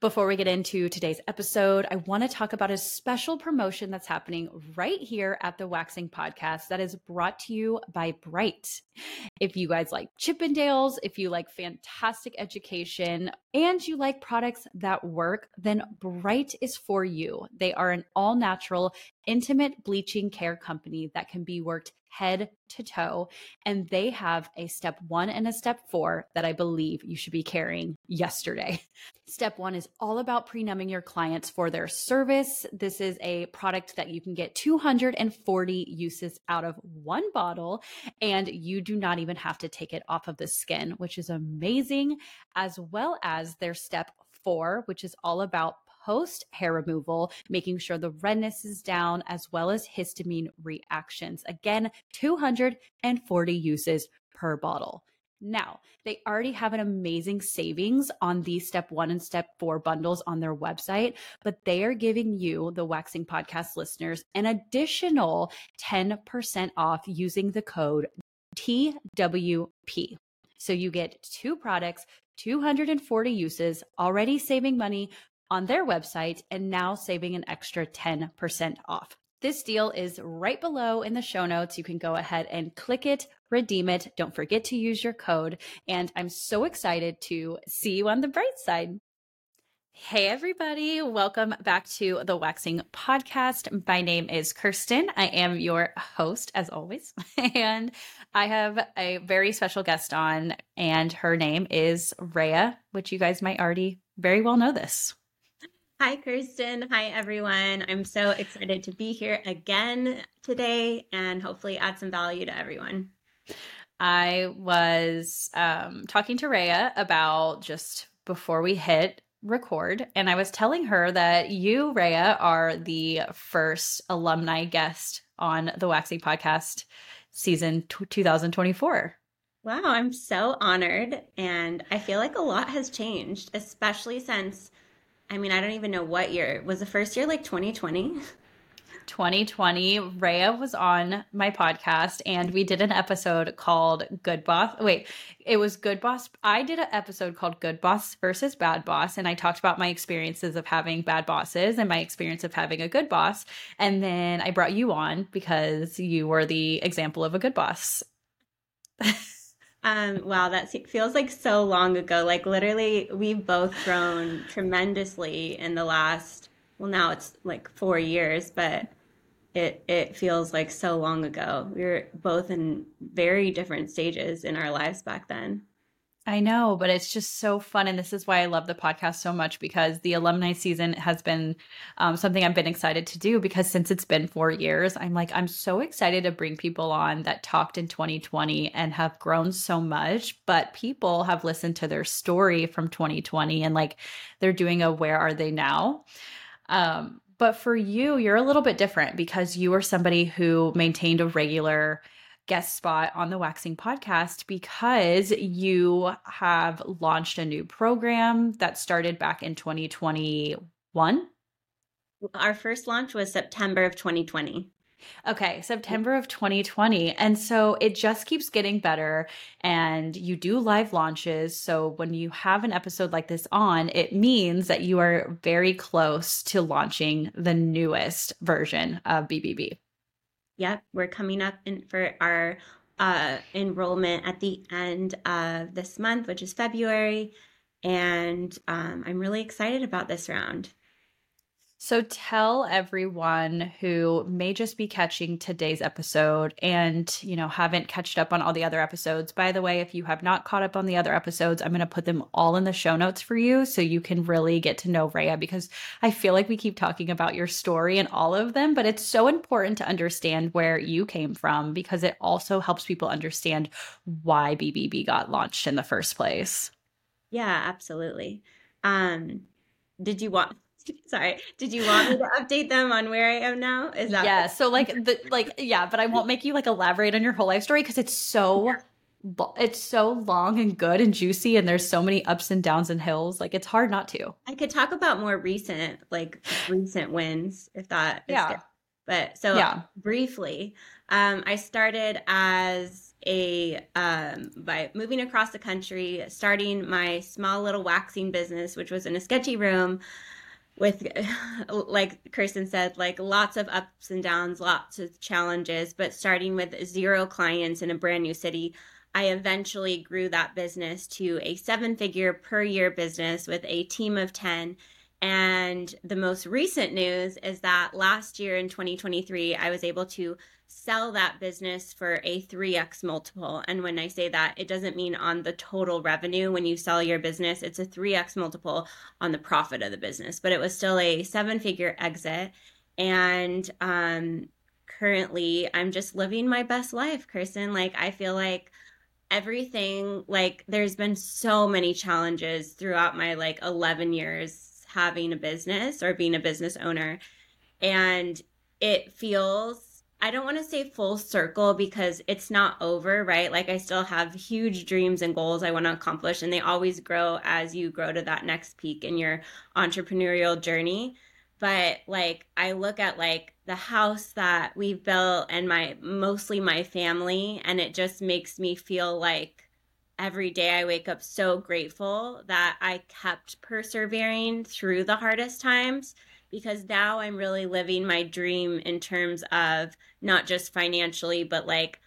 Before we get into today's episode, I want to talk about a special promotion that's happening right here at the Waxing Podcast that is brought to you by Bright. If you guys like Chippendales, if you like fantastic education, and you like products that work, then Bright is for you. They are an all-natural, intimate bleaching care company that can be worked head to toe. And they have a step 1 and a step 4 that I believe you should be carrying yesterday. Step 1 is all about pre-numbing your clients for their service. This is a product that you can get 240 uses out of one bottle, and you do not even have to take it off of the skin, which is amazing, as well as their step 4, which is all about post hair removal, making sure the redness is down, as well as histamine reactions. Again, 240 uses per bottle. Now, they already have an amazing savings on these step 1 and step 4 bundles on their website, but they are giving you, the Waxing Podcast listeners, an additional 10% off using the code TWP. So you get 2 products, 240 uses, already saving money on their website, and now saving an extra 10% off. This deal is right below in the show notes. You can go ahead and click it, redeem it. Don't forget to use your code. And I'm so excited to see you on the bright side. Hey, everybody. Welcome back to the Waxing Podcast. My name is Kirsten. I am your host, as always. And I have a very special guest on, and her name is Raya, which you guys might already very well know this. Hi, Kirsten. Hi, everyone. I'm so excited to be here again today and hopefully add some value to everyone. I was talking to Raya about just before we hit record, and I was telling her that you, Raya, are the first alumni guest on the Waxing Podcast season 2024. Wow, I'm so honored. And I feel like a lot has changed, especially since I don't even know what year. Was the first year like 2020? 2020, Raya was on my podcast and we did an episode called Good Boss. Wait, it was Good Boss. I did an episode called Good Boss versus Bad Boss. And I talked about my experiences of having bad bosses and my experience of having a good boss. And then I brought you on because you were the example of a good boss. Wow, that feels like so long ago. Like literally we've both grown tremendously in the last, well, now it's like 4 years, but it feels like so long ago. We were both in very different stages in our lives back then. I know, but it's just so fun. And this is why I love the podcast so much, because the alumni season has been something I've been excited to do, because since it's been 4 years, I'm so excited to bring people on that talked in 2020 and have grown so much, but people have listened to their story from 2020 and they're doing a, where are they now? But for you, you're a little bit different because you are somebody who maintained a regular guest spot on the Waxing Podcast because you have launched a new program that started back in 2021. Our first launch was September of 2020. Okay, September of 2020. And so it just keeps getting better, and you do live launches. So when you have an episode like this on, it means that you are very close to launching the newest version of BBB. Yep, we're coming up for our enrollment at the end of this month, which is February, and I'm really excited about this round. So tell everyone who may just be catching today's episode and, haven't catched up on all the other episodes. By the way, if you have not caught up on the other episodes, I'm going to put them all in the show notes for you so you can really get to know Raya, because I feel like we keep talking about your story in all of them, but it's so important to understand where you came from because it also helps people understand why BBB got launched in the first place. Yeah, absolutely. Did you want me to update them on where I am now? Is that yeah? So but I won't make you elaborate on your whole life story because it's so long and good and juicy, and there's so many ups and downs and hills. It's hard not to. I could talk about more recent wins if that. Is yeah. Good. But so briefly, I started as a, by moving across the country, starting my small little waxing business, which was in a sketchy room with, like Kirsten said, like lots of ups and downs, lots of challenges, but starting with 0 clients in a brand new city, I eventually grew that business to a 7-figure per year business with a team of 10. And the most recent news is that last year in 2023, I was able to sell that business for a 3x multiple. And when I say that, it doesn't mean on the total revenue. When you sell your business, it's a 3x multiple on the profit of the business, but it was still a 7-figure exit. And currently I'm just living my best life, Kirsten. Like, I feel like everything, like there's been so many challenges throughout my like 11 years having a business or being a business owner. And it feels, I don't want to say full circle because it's not over, right? Like I still have huge dreams and goals I want to accomplish, and they always grow as you grow to that next peak in your entrepreneurial journey. But like, I look at like the house that we've built and mostly my family, and it just makes me feel like every day I wake up so grateful that I kept persevering through the hardest times, because now I'm really living my dream in terms of not just financially, but like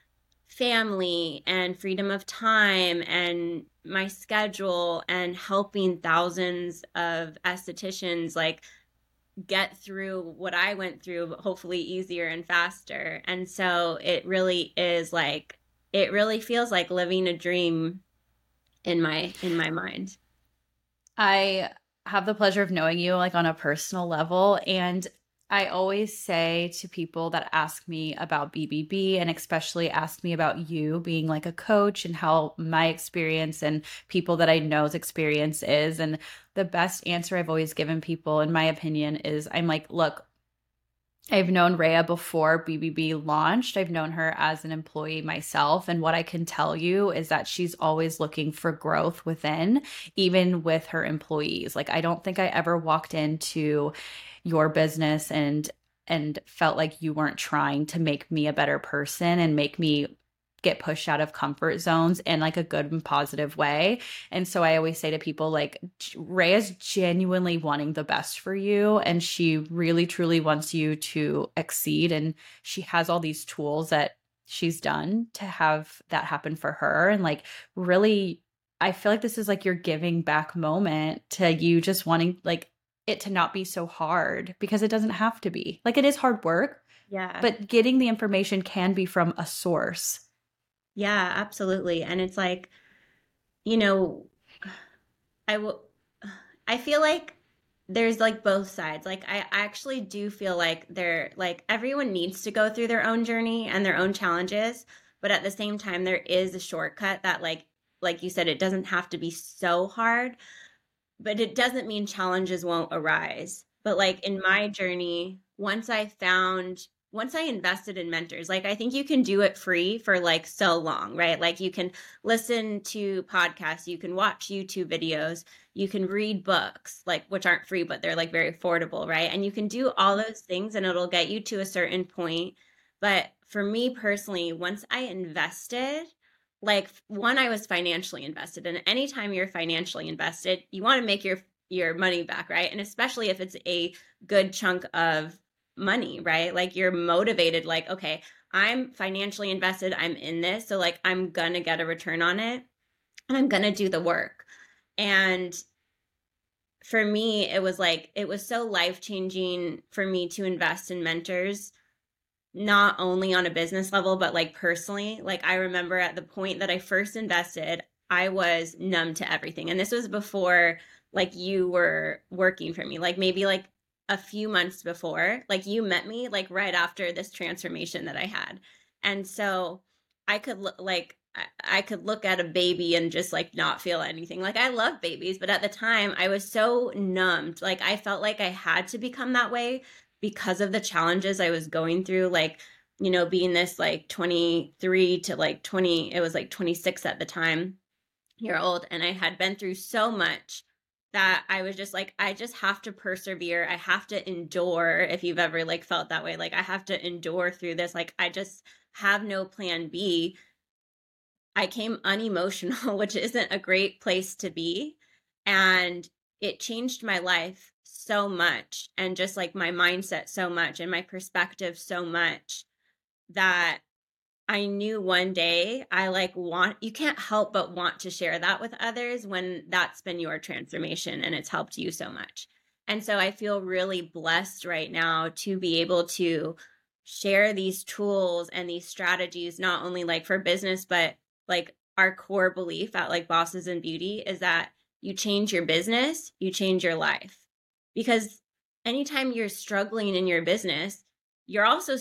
family and freedom of time and my schedule and helping thousands of estheticians like get through what I went through, but hopefully easier and faster. And so it really is like, it really feels like living a dream in my mind. I have the pleasure of knowing you like on a personal level. And I always say to people that ask me about BBB, and especially ask me about you being like a coach and how my experience and people that I know's experience is. And the best answer I've always given people, in my opinion, is I'm like, look, I've known Raya before BBB launched. I've known her as an employee myself. And what I can tell you is that she's always looking for growth within, even with her employees. Like, I don't think I ever walked into your business and felt like you weren't trying to make me a better person and make me get pushed out of comfort zones in like a good and positive way. And so I always say to people, like, Raya's genuinely wanting the best for you, and she really truly wants you to exceed. And she has all these tools that she's done to have that happen for her. And like, really, I feel like this is like your giving back moment to you just wanting like it to not be so hard, because it doesn't have to be. Like, it is hard work. Yeah. But getting the information can be from a source. Yeah, absolutely. And it's like, you know, I feel like there's like both sides. Like, I actually do feel like they're like, everyone needs to go through their own journey and their own challenges. But at the same time, there is a shortcut that like you said, it doesn't have to be so hard, but it doesn't mean challenges won't arise. But like in my journey, once I invested in mentors, like I think you can do it free for like so long, right? Like you can listen to podcasts, you can watch YouTube videos, you can read books, like which aren't free, but they're like very affordable, right? And you can do all those things and it'll get you to a certain point. But for me personally, once I invested, like one, I was financially invested, and anytime you're financially invested, you want to make your money back, right? And especially if it's a good chunk of money, right? Like you're motivated, like, okay, I'm financially invested, I'm in this. So like, I'm going to get a return on it and I'm going to do the work. And for me, it was like, it was so life-changing for me to invest in mentors, not only on a business level, but like personally. Like I remember at the point that I first invested, I was numb to everything. And this was before like you were working for me, like maybe like a few months before, like you met me like right after this transformation that I had. And so I could look at a baby and just like not feel anything. Like I love babies, but at the time I was so numbed. Like I felt like I had to become that way because of the challenges I was going through. Like, you know, being this like 23 to like 20, it was like 26 at the time year old. And I had been through so much that I was just like, I just have to persevere. I have to endure. If you've ever like felt that way, like I have to endure through this. Like I just have no plan B. I came unemotional, which isn't a great place to be. And it changed my life so much, and just like my mindset so much, and my perspective so much, that I knew one day I like want, you can't help but want to share that with others when that's been your transformation and it's helped you so much. And so I feel really blessed right now to be able to share these tools and these strategies, not only like for business, but like our core belief at like Bosses in Beauty is that you change your business, you change your life. Because anytime you're struggling in your business, you're also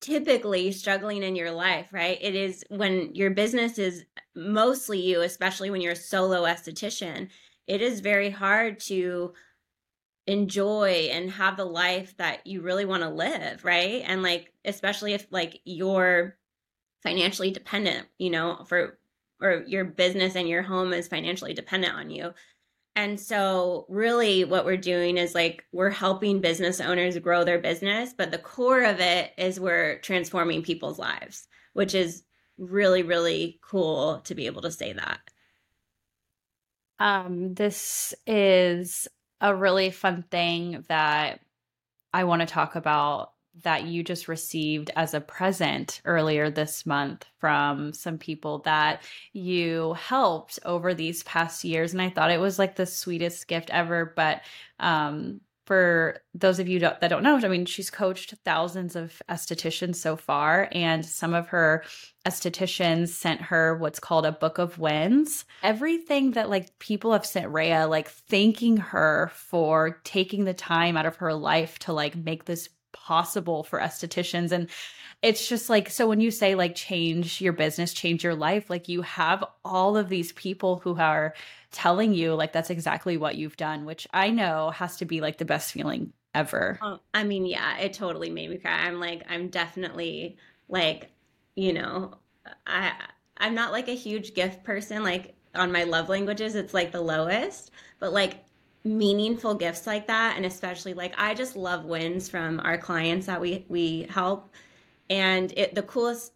typically struggling in your life, right? It is when your business is mostly you, especially when you're a solo esthetician, it is very hard to enjoy and have the life that you really want to live, right? And like, especially if like you're financially dependent, you know, for, or your business and your home is financially dependent on you. And so really what we're doing is like we're helping business owners grow their business, but the core of it is we're transforming people's lives, which is really, really cool to be able to say that. This is a really fun thing that I want to talk about that you just received as a present earlier this month from some people that you helped over these past years. And I thought it was like the sweetest gift ever. But for those of you that don't know, I mean, she's coached thousands of estheticians so far. And some of her estheticians sent her what's called a book of wins. Everything that like people have sent Raya, like thanking her for taking the time out of her life to like make this possible for estheticians. And it's just like, so when you say like change your business, change your life, like you have all of these people who are telling you like that's exactly what you've done, which I know has to be like the best feeling ever. Oh, I mean, yeah, it totally made me cry. I'm like, I'm definitely like, you know, I'm not like a huge gift person, like on my love languages, it's like the lowest, but like meaningful gifts like that. And especially like, I just love wins from our clients that we help. And the coolest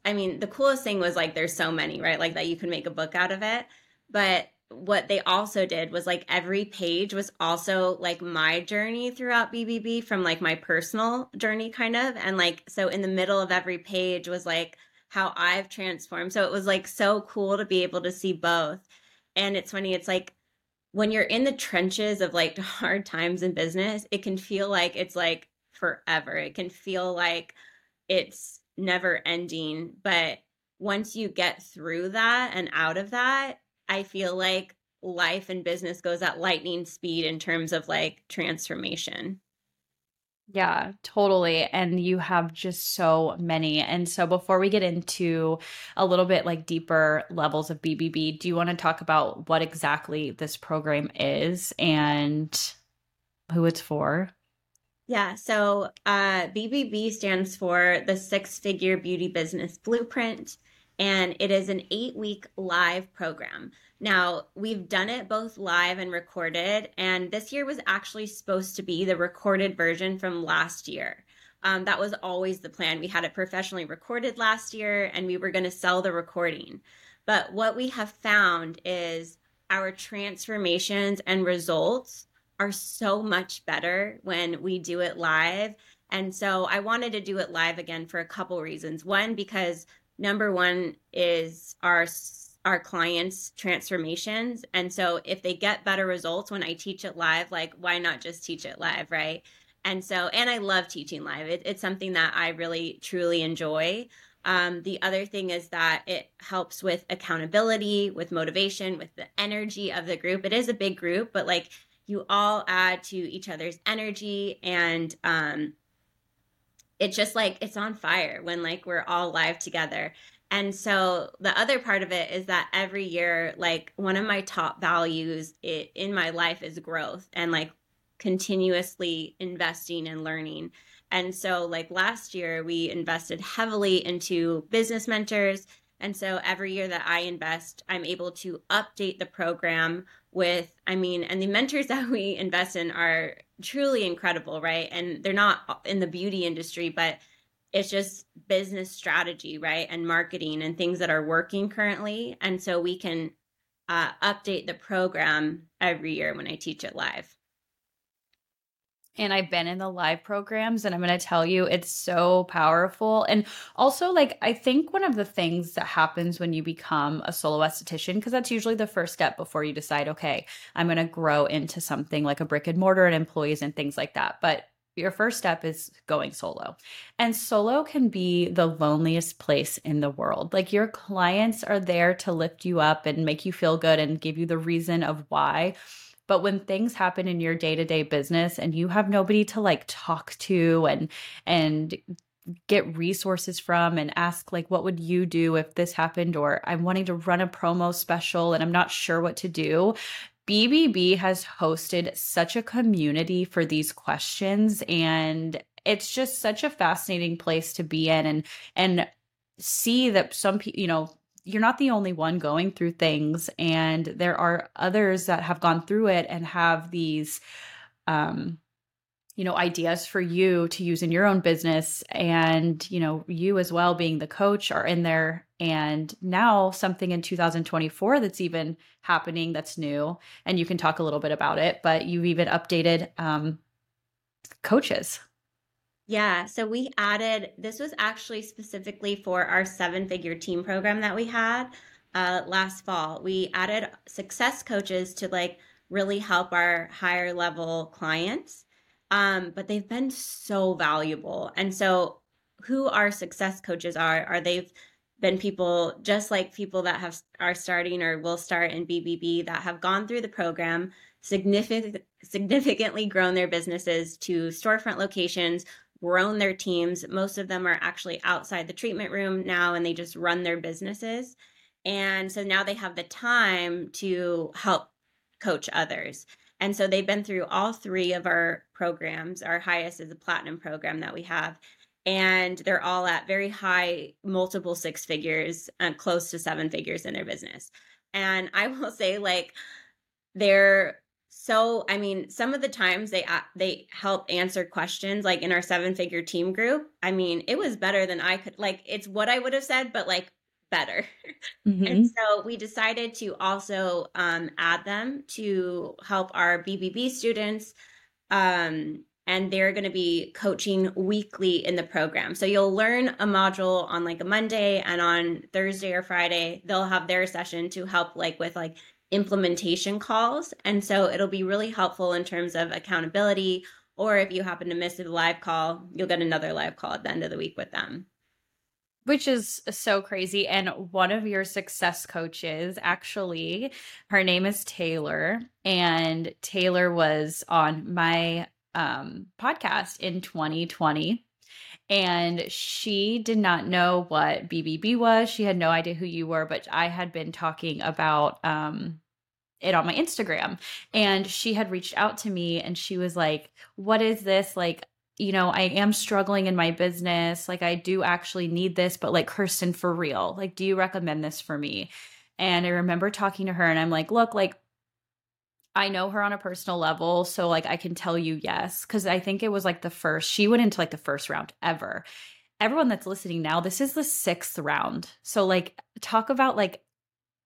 thing was like, there's so many, right? Like that you can make a book out of it. But what they also did was like, every page was also like my journey throughout BBB from like my personal journey kind of. And like, so in the middle of every page was like how I've transformed. So it was like, so cool to be able to see both. And it's funny, it's like, when you're in the trenches of like hard times in business, it can feel like it's like forever. It can feel like it's never ending. But once you get through that and out of that, I feel like life and business goes at lightning speed in terms of like transformation. Yeah, totally. And you have just so many. And so before we get into a little bit like deeper levels of BBB, do you want to talk about what exactly this program is and who it's for? Yeah. So BBB stands for the Six Figure Beauty Business Blueprint. And it is an 8-week live program. Now, we've done it both live and recorded. And this year was actually supposed to be the recorded version from last year. That was always the plan. We had it professionally recorded last year and we were going to sell the recording. But what we have found is our transformations and results are so much better when we do it live. And so I wanted to do it live again for a couple reasons. One, because number one is our clients' transformations. And so if they get better results when I teach it live, like why not just teach it live, right? And so, and I love teaching live. It's something that I really, truly enjoy. The other thing is that it helps with accountability, with motivation, with the energy of the group. It is a big group, but like you all add to each other's energy, and it's just like, it's on fire when like we're all live together. And so the other part of it is that every year, like one of my top values in my life is growth and like continuously investing and learning. And so like last year we invested heavily into business mentors And so every year that I invest, I'm able to update the program with, and the mentors that we invest in are truly incredible, right? And they're not in the beauty industry, but it's just business strategy, right? And marketing and things that are working currently. And so we can update the program every year when I teach it live. And I've been in the live programs, and I'm going to tell you, it's so powerful. And also, like, I think one of the things that happens when you become a solo esthetician, because that's usually the first step before you decide, okay, I'm going to grow into something like a brick and mortar and employees and things like that. But your first step is going solo. And solo can be the loneliest place in the world. Like, your clients are there to lift you up and make you feel good and give you the reason of why. But when things happen in your day-to-day business and you have nobody to like talk to and get resources from and ask, like, what would you do if this happened? Or I'm wanting to run a promo special and I'm not sure what to do. BBB has hosted such a community for these questions, and it's just such a fascinating place to be in and see that some people, you're not the only one going through things, and there are others that have gone through it and have these, ideas for you to use in your own business. And, you as well being the coach are in there. And now something in 2024 that's even happening that's new, and you can talk a little bit about it, but you've even updated coaches. Yeah. So we added, this was actually specifically for our 7-figure team program that we had last fall. We added success coaches to like really help our higher level clients. But they've been so valuable. And so who our success coaches are they've been people just like people that are starting or will start in BBB that have gone through the program, significantly grown their businesses to storefront locations, grown their teams. Most of them are actually outside the treatment room now, and they just run their businesses. And so now they have the time to help coach others. And so they've been through all three of our programs. Our highest is the platinum program that we have. And they're all at very high, multiple 6 figures, close to 7 figures in their business. And I will say, like, they're so, some of the times they help answer questions, like in our 7-figure team group. It was better than I could, like, it's what I would have said, but like better. Mm-hmm. And so we decided to also add them to help our BBB students. And they're going to be coaching weekly in the program. So you'll learn a module on like a Monday, and on Thursday or Friday, they'll have their session to help like with like implementation calls. And so it'll be really helpful in terms of accountability, or if you happen to miss a live call, you'll get another live call at the end of the week with them. Which is so crazy. And one of your success coaches, actually, her name is Taylor. And Taylor was on my podcast in 2020. And she did not know what BBB was. She had no idea who you were, but I had been talking about it on my Instagram. And she had reached out to me and she was like, what is this? Like, I am struggling in my business. Like, I do actually need this, but like, Kirsten, for real, like, do you recommend this for me? And I remember talking to her and I'm like, look, like, I know her on a personal level. So like, I can tell you yes. Cause I think it was like she went into like the first round ever. Everyone that's listening now, this is the 6th round. So like, talk about like,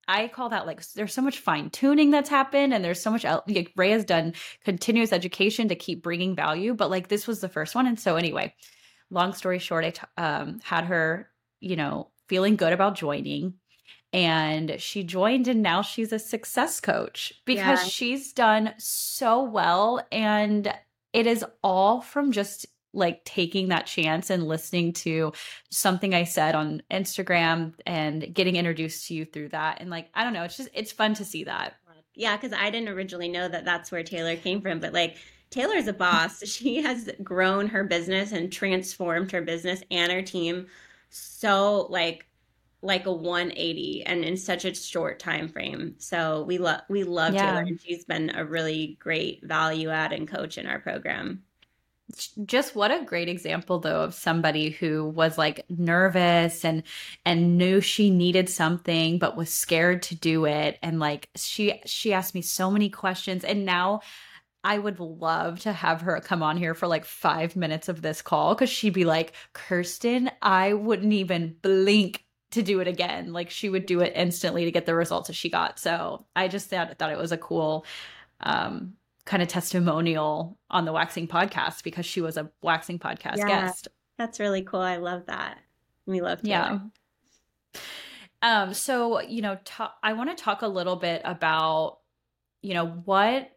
I call that like there's so much fine tuning that's happened, and there's so much else. Like, Raya's done continuous education to keep bringing value, but like this was the first one. And so anyway, long story short, I had her, feeling good about joining, and she joined, and now she's a success coach because she's done so well. And it is all from just like taking that chance and listening to something I said on Instagram and getting introduced to you through that. And like, I don't know, it's fun to see that. Yeah. Cause I didn't originally know that that's where Taylor came from, but like, Taylor's a boss. She has grown her business and transformed her business and her team. So like a 180, and in such a short time frame. So we love Taylor, and she's been a really great value add and coach in our program. Just what a great example, though, of somebody who was like nervous and knew she needed something, but was scared to do it. And like she asked me so many questions. And now I would love to have her come on here for like 5 minutes of this call, because she'd be like, Kirsten, I wouldn't even blink to do it again. Like she would do it instantly to get the results that she got. So I just thought it was a cool kind of testimonial on the Waxing Podcast, because she was a Waxing Podcast guest. That's really cool. I love that. We love her. Yeah. So, you know, I want to talk a little bit about, you know, what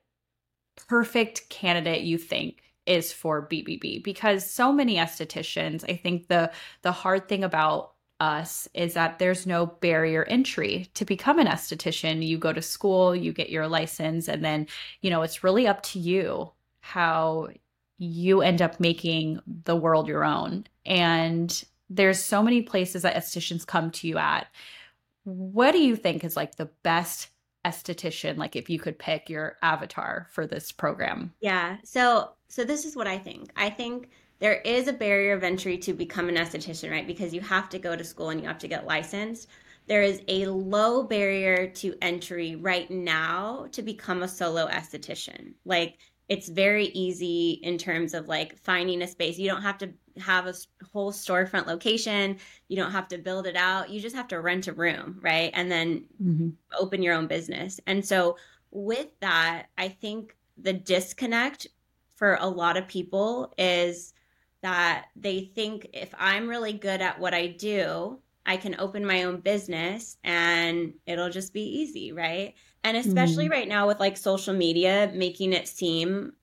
perfect candidate you think is for BBB, because so many estheticians, I think the hard thing about us is that there's no barrier entry to become an esthetician. You go to school, you get your license, and then, you know, it's really up to you how you end up making the world your own. And there's so many places that estheticians come to you at. What do you think is like the best esthetician, like if you could pick your avatar for this program? Yeah. So this is what I think. I think there is a barrier of entry to become an esthetician, right? Because you have to go to school and you have to get licensed. There is a low barrier to entry right now to become a solo esthetician. Like it's very easy in terms of like finding a space. You don't have to have a whole storefront location. You don't have to build it out. You just have to rent a room, right? And then open your own business. And so with that, I think the disconnect for a lot of people is that they think if I'm really good at what I do, I can open my own business and it'll just be easy, right? And especially right now with like social media making it seem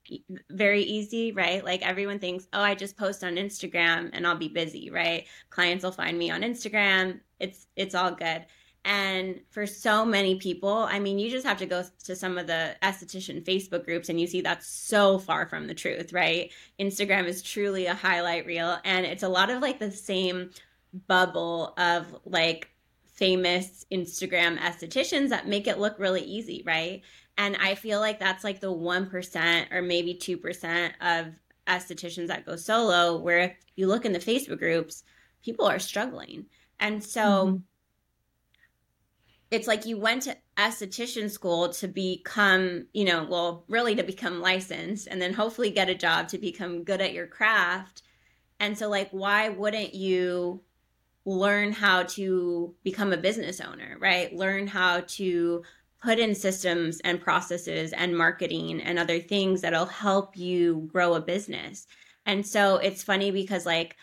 very easy, right? Like everyone thinks, oh, I just post on Instagram and I'll be busy, right? Clients will find me on Instagram. It's all good. And for so many people, I mean, you just have to go to some of the esthetician Facebook groups and you see that's so far from the truth, right? Instagram is truly a highlight reel. And it's a lot of like the same bubble of like famous Instagram estheticians that make it look really easy, right? And I feel like that's like the 1% or maybe 2% of estheticians that go solo, where if you look in the Facebook groups, people are struggling. And so it's like you went to esthetician school to become, you know, well, really to become licensed and then hopefully get a job to become good at your craft. And so like, why wouldn't you learn how to become a business owner, right? Learn how to put in systems and processes and marketing and other things that'll help you grow a business. And so it's funny because like,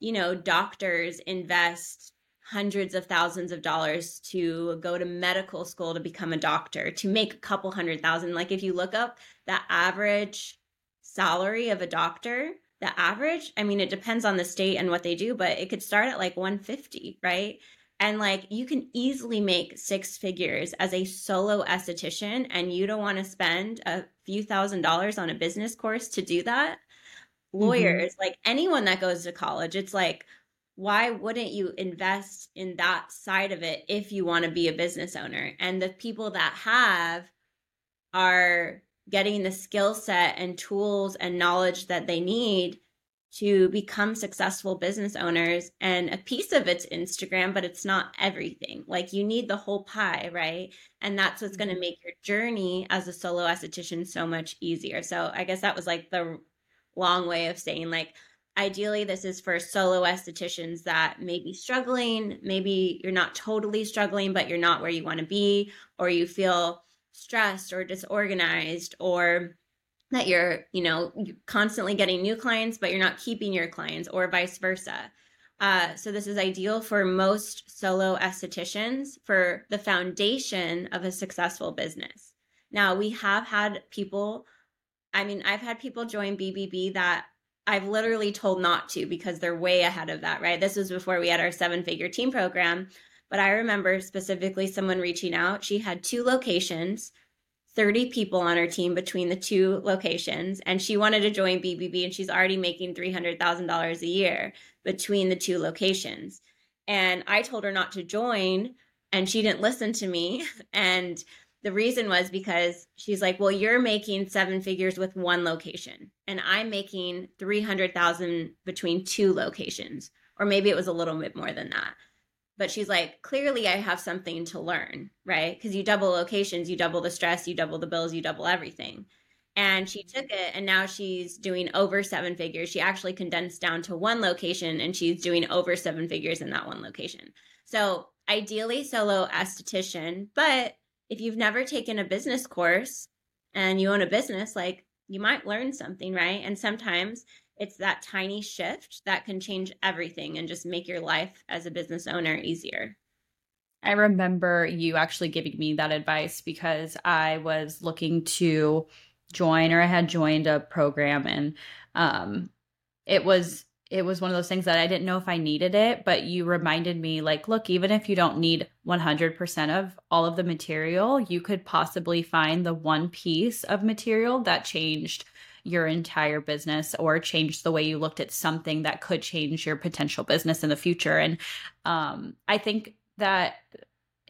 you know, doctors invest hundreds of thousands of dollars to go to medical school to become a doctor, to make a couple hundred thousand. Like if you look up the average salary of a doctor, the average, I mean, it depends on the state and what they do, but it could start at like $150,000, right? And like you can easily make six figures as a solo esthetician, and you don't want to spend a few $1,000s on a business course to do that. Lawyers, like anyone that goes to college, it's like, why wouldn't you invest in that side of it if you want to be a business owner? And the people that have are getting the skill set and tools and knowledge that they need to become successful business owners. And a piece of it's Instagram, but it's not everything. Like you need the whole pie, right? And that's what's going to make your journey as a solo esthetician so much easier. So I guess that was like the long way of saying like, ideally, this is for solo estheticians that may be struggling. Maybe you're not totally struggling, but you're not where you want to be, or you feel stressed or disorganized, or that you're, you know, constantly getting new clients, but you're not keeping your clients, or vice versa. So this is ideal for most solo estheticians for the foundation of a successful business. Now, we have had people, I mean, I've had people join BBB that I've literally told not to because they're way ahead of that, right? This was before we had our 7-figure team program. But I remember specifically someone reaching out. She had 2 locations, 30 people on her team between the 2 locations. And she wanted to join BBB, and she's already making $300,000 a year between the 2 locations. And I told her not to join, and she didn't listen to me. And the reason was because she's like, well, you're making 7 figures with 1 location. and I'm making $300,000 between two locations, or maybe it was a little bit more than that. But she's like, clearly I have something to learn, right? Because you double locations, you double the stress, you double the bills, you double everything. And she took it, and now she's doing over seven figures. She actually condensed down to one location, and she's doing over seven figures in that one location. So ideally, solo esthetician. But if you've never taken a business course and you own a business, like, you might learn something, right? And sometimes it's that tiny shift that can change everything and just make your life as a business owner easier. I remember you actually giving me that advice because I was looking to join, or I had joined a program, and it was one of those things that I didn't know if I needed it, but you reminded me, like, look, even if you don't need 100% of all of the material, you could possibly find the one piece of material that changed your entire business or changed the way you looked at something that could change your potential business in the future. And I think that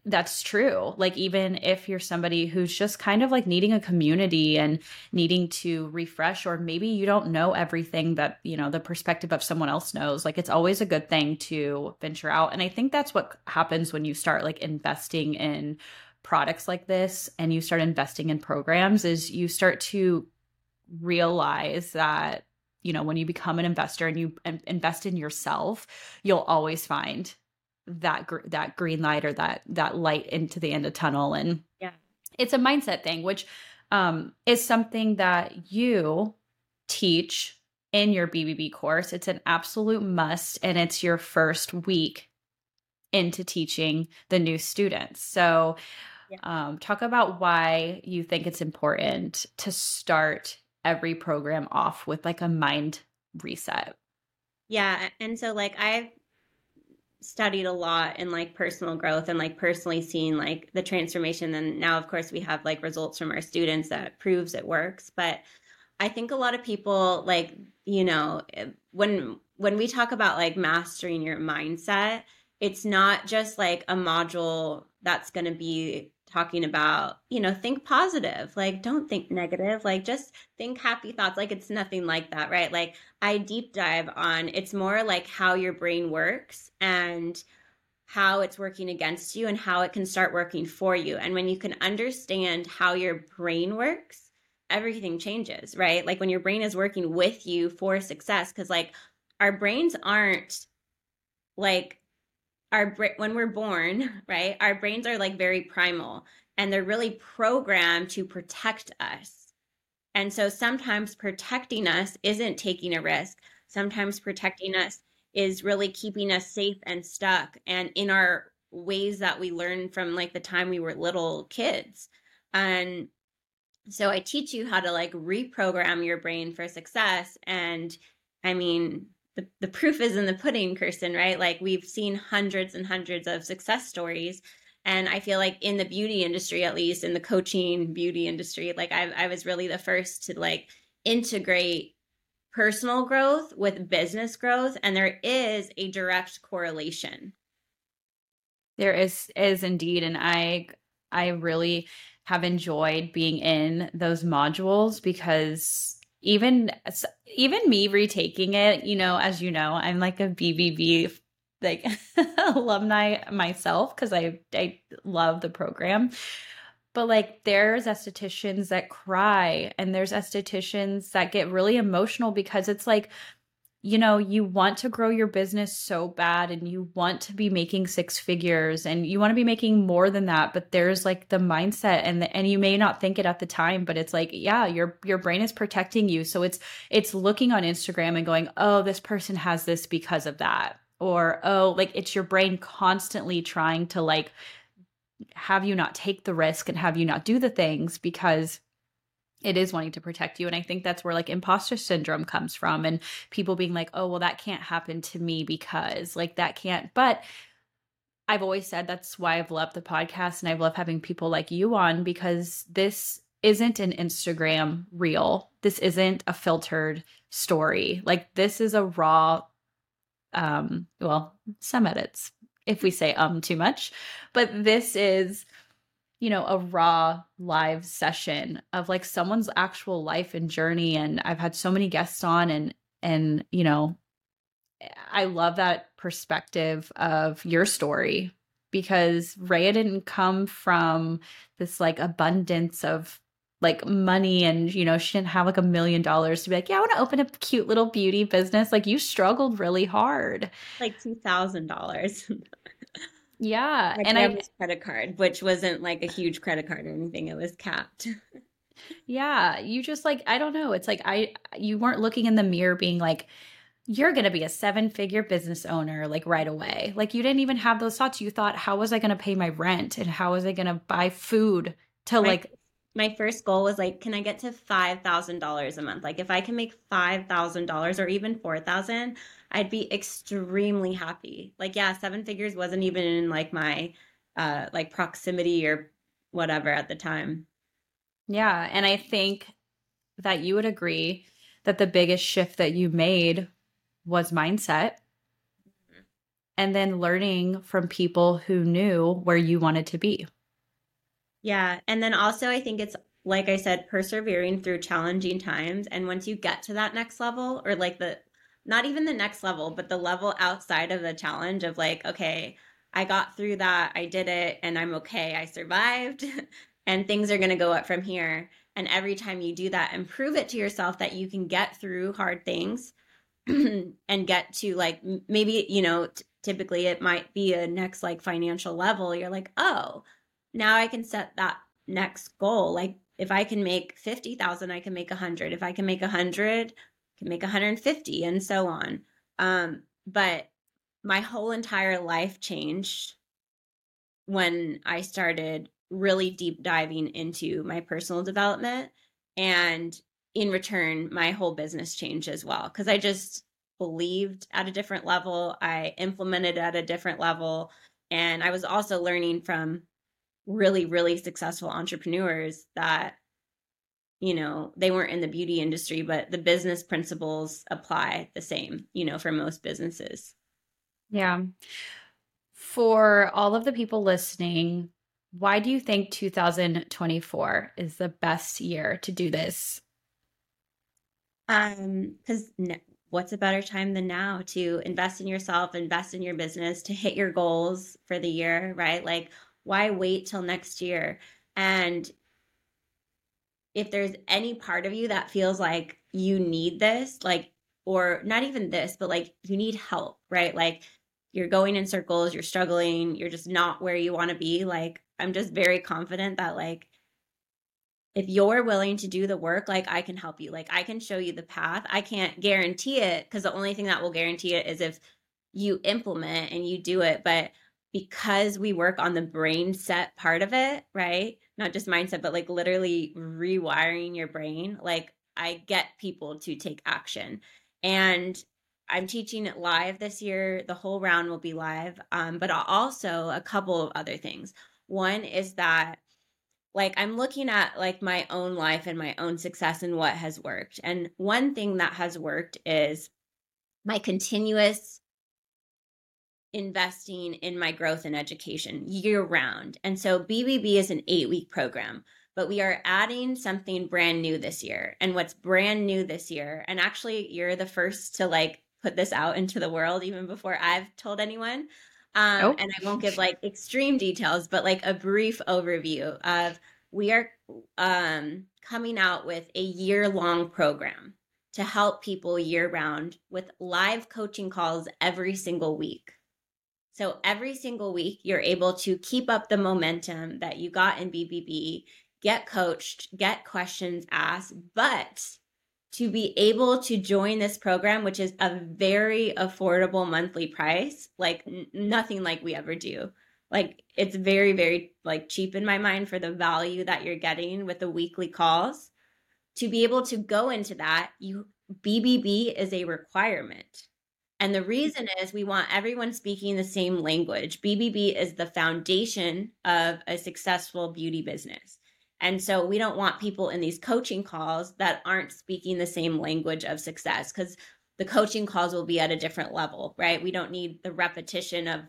that's true. Like, even if you're somebody who's just kind of like needing a community and needing to refresh, or maybe you don't know everything that, you know, the perspective of someone else knows, like, it's always a good thing to venture out. And I think that's what happens when you start like investing in products like this and you start investing in programs, is you start to realize that, you know, when you become an investor and you invest in yourself, you'll always find that green light, or that light into the end of tunnel. And yeah, it's a mindset thing, which is something that you teach in your BBB course. It's an absolute must. And it's your first week into teaching the new students. So yeah. Talk about why you think it's important to start every program off with like a mind reset. Yeah. And so like I've studied a lot in like personal growth and like personally seeing like the transformation. And now, of course, we have like results from our students that proves it works. But I think a lot of people, like, you know, when we talk about like mastering your mindset, it's not just like a module that's going to be talking about, you know, think positive, like don't think negative, like just think happy thoughts. Like it's nothing like that, right? Like I deep dive on, it's more like how your brain works and how it's working against you and how it can start working for you. And when you can understand how your brain works, everything changes, right? Like when your brain is working with you for success, because like our brains aren't like, when we're born, right, our brains are like very primal and they're really programmed to protect us. And so sometimes protecting us isn't taking a risk. Sometimes protecting us is really keeping us safe and stuck and in our ways that we learned from like the time we were little kids. And so I teach you how to like reprogram your brain for success. And I mean, the proof is in the pudding, Kirsten, right? Like we've seen hundreds and hundreds of success stories. And I feel like in the beauty industry, at least in the coaching beauty industry, like I was really the first to like integrate personal growth with business growth. And there is a direct correlation. There is indeed. And I really have enjoyed being in those modules because even me retaking it, you know, as you know, I'm like a BBB like alumni myself because I love the program. But like there's estheticians that cry and there's estheticians that get really emotional because it's like, you know, you want to grow your business so bad and you want to be making six figures and you want to be making more than that. But there's like the mindset and you may not think it at the time, but it's like, yeah, your brain is protecting you. So it's looking on Instagram and going, oh, this person has this because of that. Or, oh, like it's your brain constantly trying to like have you not take the risk and have you not do the things because it is wanting to protect you. And I think that's where like imposter syndrome comes from and people being like, oh, well, that can't happen to me because like that can't. But I've always said that's why I've loved the podcast and I love having people like you on, because this isn't an Instagram reel. This isn't a filtered story. Like this is a raw, well, some edits if we say too much, but this is you know, a raw live session of like someone's actual life and journey. And I've had so many guests on, and, you know, I love that perspective of your story, because Raya didn't come from this like abundance of like money, and, you know, she didn't have like $1 million to be like, yeah, I want to open a cute little beauty business. Like, you struggled really hard. Like $2,000. Yeah. Like, and I was credit card, which wasn't like a huge credit card or anything. It was capped. Yeah. You just like, I don't know. It's like, you weren't looking in the mirror being like, you're going to be a 7-figure business owner, like right away. Like, you didn't even have those thoughts. You thought, how was I going to pay my rent? And how was I going to buy food to my first goal was like, can I get to $5,000 a month? Like, if I can make $5,000 or even $4,000, I'd be extremely happy. Like, yeah, 7 figures wasn't even in like my like proximity or whatever at the time. Yeah. And I think that you would agree that the biggest shift that you made was mindset, and then learning from people who knew where you wanted to be. Yeah. And then also, I think it's, like I said, persevering through challenging times. And once you get to that next level, or like not even the next level, but the level outside of the challenge of like, okay, I got through that, I did it, and I'm okay, I survived, and things are going to go up from here. And every time you do that and prove it to yourself that you can get through hard things and get to like, maybe, you know, typically it might be a next like financial level. You're like, oh, now I can set that next goal. Like, if I can make 50,000, I can make 100. If I can make 100, I can make 150, and so on. But my whole entire life changed when I started really deep diving into my personal development, and in return, my whole business changed as well. 'Cause I just believed at a different level. I implemented at a different level. And I was also learning from really, really successful entrepreneurs that, you know, they weren't in the beauty industry, but the business principles apply the same, you know, for most businesses. Yeah. For all of the people listening, why do you think 2024 is the best year to do this? 'Cause what's a better time than now to invest in yourself, invest in your business, to hit your goals for the year, right? Like, why wait till next year? And if there's any part of you that feels like you need this, like, or not even this, but like you need help, right? Like, you're going in circles, you're struggling, you're just not where you want to be. Like, I'm just very confident that like, if you're willing to do the work, like, I can help you. Like, I can show you the path. I can't guarantee it, because the only thing that will guarantee it is if you implement and you do it. But because we work on the brain set part of it, right? Not just mindset, but like literally rewiring your brain. Like, I get people to take action. And I'm teaching it live this year. The whole round will be live. But also a couple of other things. One is that like, I'm looking at like my own life and my own success and what has worked. And one thing that has worked is my continuous investing in my growth and education year round. And so BBB is an 8-week program, but we are adding something brand new this year. And what's brand new this year, and actually you're the first to like put this out into the world even before I've told anyone. And I won't give like extreme details, but like a brief overview of, we are coming out with a year-long program to help people year round with live coaching calls every single week. So every single week, you're able to keep up the momentum that you got in BBB, get coached, get questions asked, but to be able to join this program, which is a very affordable monthly price, like nothing like we ever do. Like, it's very, very like cheap in my mind for the value that you're getting with the weekly calls. To be able to go into that, BBB is a requirement. And the reason is we want everyone speaking the same language. BBB is the foundation of a successful beauty business. And so we don't want people in these coaching calls that aren't speaking the same language of success, because the coaching calls will be at a different level, right? We don't need the repetition of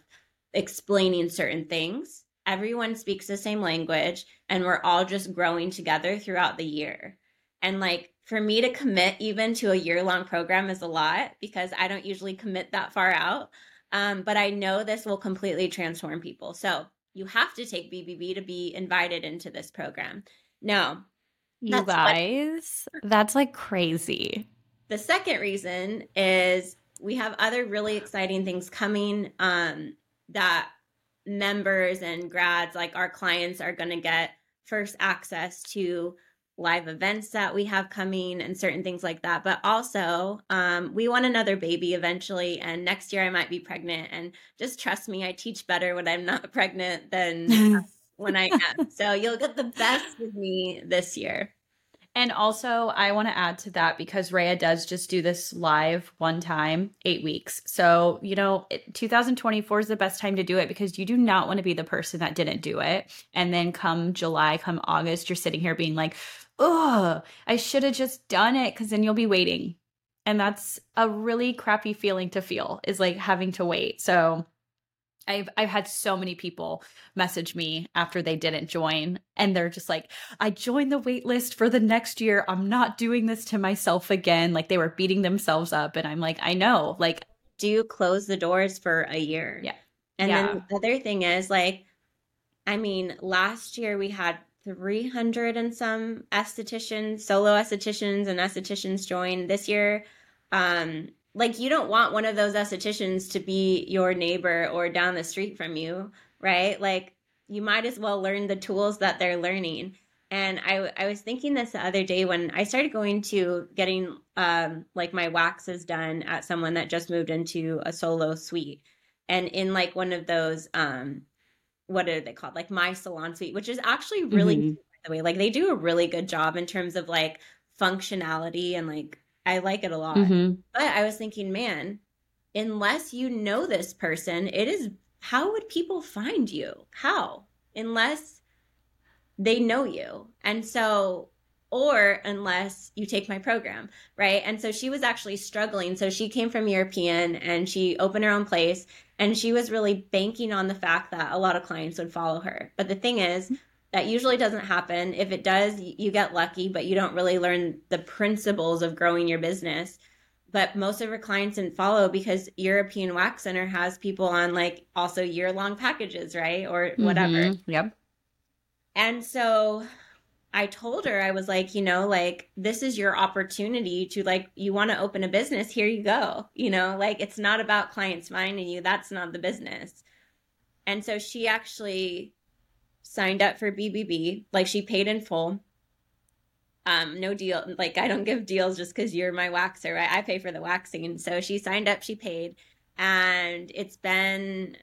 explaining certain things. everyone speaks the same language and we're all just growing together throughout the year. And like, for me to commit even to a year-long program is a lot because I don't usually commit that far out. But I know this will completely transform people. So you have to take BBB to be invited into this program. No. You guys, that's like crazy. The second reason is we have other really exciting things coming that members and grads, like our clients, are going to get first access to live events that we have coming and certain things like that. But also, we want another baby eventually. And next year I might be pregnant, and just trust me, I teach better when I'm not pregnant than when I am. So you'll get the best of me this year. And also I want to add to that, because Raya does just do this live one time, 8 weeks. So, 2024 is the best time to do it, because you do not want to be the person that didn't do it. And then come July, come August, you're sitting here being like, oh, I should have just done it, because then you'll be waiting. And that's a really crappy feeling to feel, is like having to wait. So I've had so many people message me after they didn't join, and they're just like, I joined the wait list for the next year. I'm not doing this to myself again. Like, they were beating themselves up. And I'm like, I know. Like, do you close the doors for a year? Yeah. And then the other thing is, like, I mean, last year we had 300 and some estheticians, solo estheticians and estheticians join. This year, like, you don't want one of those estheticians to be your neighbor or down the street from you, right? Like, you might as well learn the tools that they're learning. And I was thinking this the other day when I started going to getting like my waxes done at someone that just moved into a solo suite, and in like one of those, what are they called? Like My Salon Suite, which is actually really good, by the way. Like, they do a really good job in terms of like functionality, and like, I like it a lot. But I was thinking, man, unless you know this person, how would people find you? How? Unless they know you. And so, or unless you take my program, right? And so she was actually struggling. So she came from European and she opened her own place, and she was really banking on the fact that a lot of clients would follow her. But the thing is, that usually doesn't happen. If it does, you get lucky, but you don't really learn the principles of growing your business. But most of her clients didn't follow, because European Wax Center has people on like also year-long packages, right? Or whatever. Yep. And so I told her, I was like, like, this is your opportunity to, like, you want to open a business, here you go. Like, it's not about clients finding you. That's not the business. And so she actually signed up for BBB. Like, she paid in full. No deal. Like, I don't give deals just because you're my waxer, right? I pay for the waxing. So she signed up, she paid. And it's been,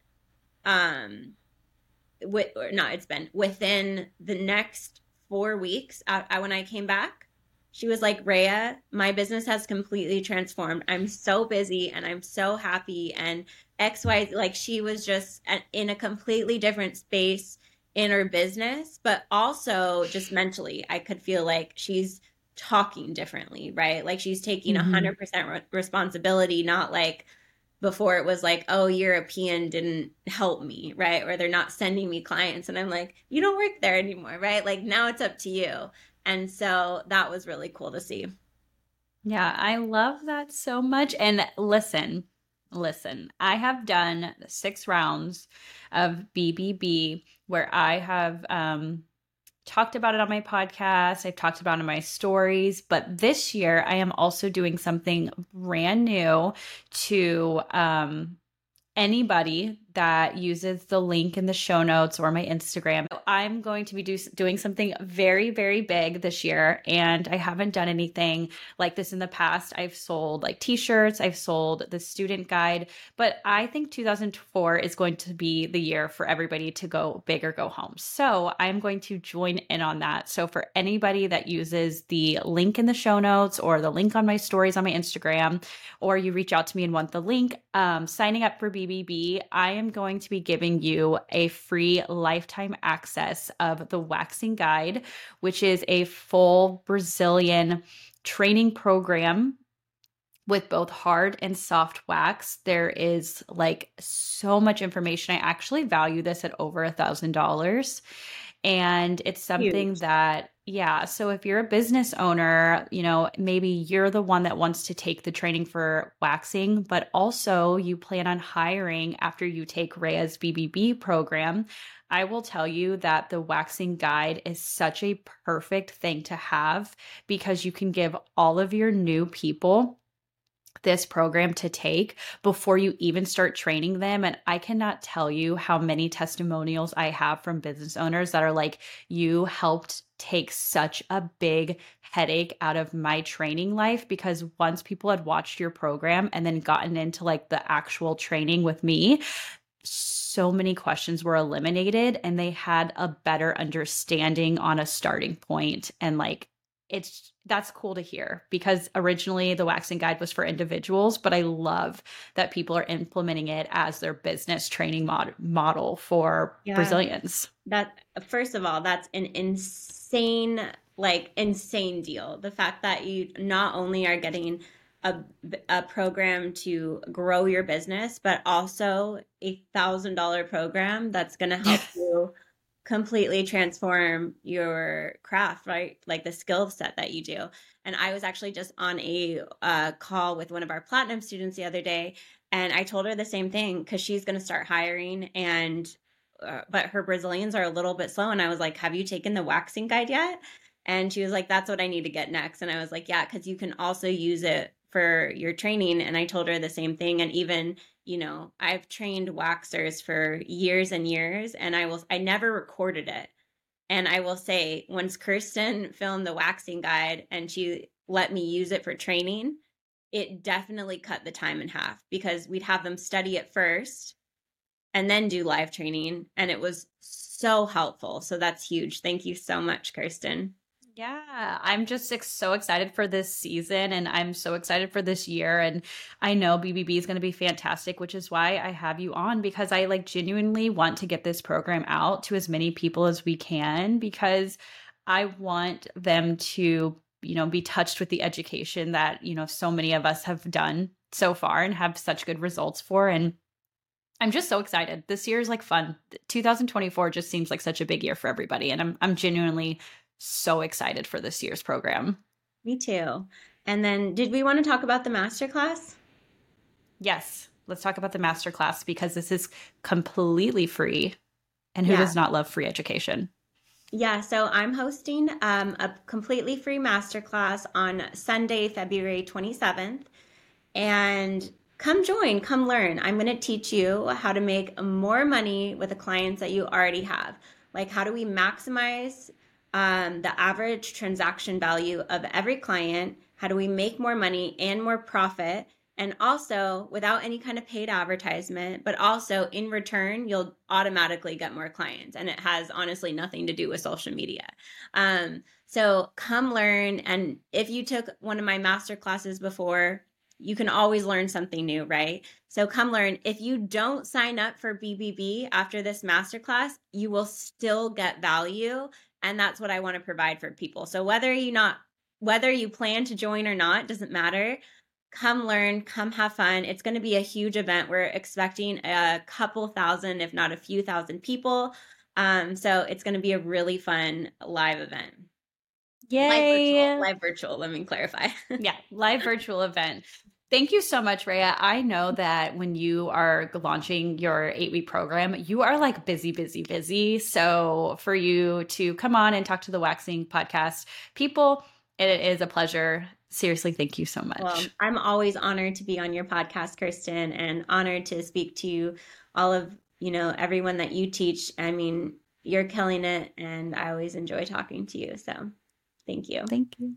within the next 4 weeks, when I came back, she was like, Raya, my business has completely transformed. I'm so busy and I'm so happy. And X, Y, like, she was just in a completely different space in her business, but also just mentally, I could feel like she's talking differently, right? Like, she's taking 100% responsibility, not like before it was like, oh, European didn't help me, right? Or they're not sending me clients. And I'm like, you don't work there anymore, right? Like, now it's up to you. And so that was really cool to see. Yeah, I love that so much. And listen, I have done 6 rounds of BBB where I have talked about it on my podcast. I've talked about it in my stories. But this year, I am also doing something brand new to anybody that uses the link in the show notes or my Instagram. So I'm going to be doing something very, very big this year. And I haven't done anything like this in the past. I've sold like t-shirts, I've sold the student guide, but I think 2004 is going to be the year for everybody to go big or go home. So I'm going to join in on that. So for anybody that uses the link in the show notes or the link on my stories on my Instagram, or you reach out to me and want the link, signing up for BBB, I am going to be giving you a free lifetime access of The Waxing Guide, which is a full Brazilian training program with both hard and soft wax. There is like so much information. I actually value this at over $1,000. And it's something huge. That, yeah. So if you're a business owner, you know, maybe you're the one that wants to take the training for waxing, but also you plan on hiring after you take Raya's BBB program. I will tell you that the Waxing Guide is such a perfect thing to have because you can give all of your new people this program to take before you even start training them. And I cannot tell you how many testimonials I have from business owners that are like, you helped take such a big headache out of my training life, because once people had watched your program and then gotten into like the actual training with me, so many questions were eliminated and they had a better understanding on a starting point. And like, that's cool to hear, because originally the Waxing Guide was for individuals, but I love that people are implementing it as their business training model for Brazilians. That, first of all, that's an insane deal. The fact that you not only are getting a program to grow your business, but also a $1,000 program that's going to help you completely transform your craft, right? Like the skill set that you do. And I was actually just on a call with one of our platinum students the other day, and I told her the same thing, because she's going to start hiring, and but her Brazilians are a little bit slow. And I was like, have you taken the Waxing Guide yet? And she was like, that's what I need to get next. And I was like, yeah, because you can also use it for your training. And I told her the same thing. And even, you know, I've trained waxers for years and years, and I never recorded it. And I will say, once Kirsten filmed the Waxing Guide and she let me use it for training, it definitely cut the time in half, because we'd have them study it first and then do live training. And it was so helpful. So that's huge. Thank you so much, Kirsten. Yeah, I'm just so excited for this season, and I'm so excited for this year. And I know BBB is going to be fantastic, which is why I have you on, because I like genuinely want to get this program out to as many people as we can, because I want them to, you know, be touched with the education that, you know, so many of us have done so far and have such good results for. And I'm just so excited. This year is like fun. 2024 just seems like such a big year for everybody. And I'm genuinely so excited for this year's program. Me too. And then did we want to talk about the masterclass? Yes. Let's talk about the masterclass, because this is completely free. And who does not love free education? Yeah. So I'm hosting a completely free masterclass on Sunday, February 27th. And come join, come learn. I'm going to teach you how to make more money with the clients that you already have. Like, how do we maximize the average transaction value of every client? How do we make more money and more profit? And also without any kind of paid advertisement, but also in return, you'll automatically get more clients. And it has honestly nothing to do with social media. So come learn. And if you took one of my master classes before, you can always learn something new, right? So come learn. If you don't sign up for BBB after this masterclass, you will still get value. And that's what I want to provide for people. So whether you plan to join or not, doesn't matter. Come learn, come have fun. It's going to be a huge event. We're expecting a couple thousand, if not a few thousand people. So it's going to be a really fun live event. Yay. Live virtual, let me clarify. Yeah, live virtual event. Thank you so much, Raya. I know that when you are launching your 8-week program, you are like busy, busy, busy. So for you to come on and talk to the Waxing Podcast people, it is a pleasure. Seriously, thank you so much. Well, I'm always honored to be on your podcast, Kirsten, and honored to speak to all of, you know, everyone that you teach. I mean, you're killing it, and I always enjoy talking to you. So thank you. Thank you.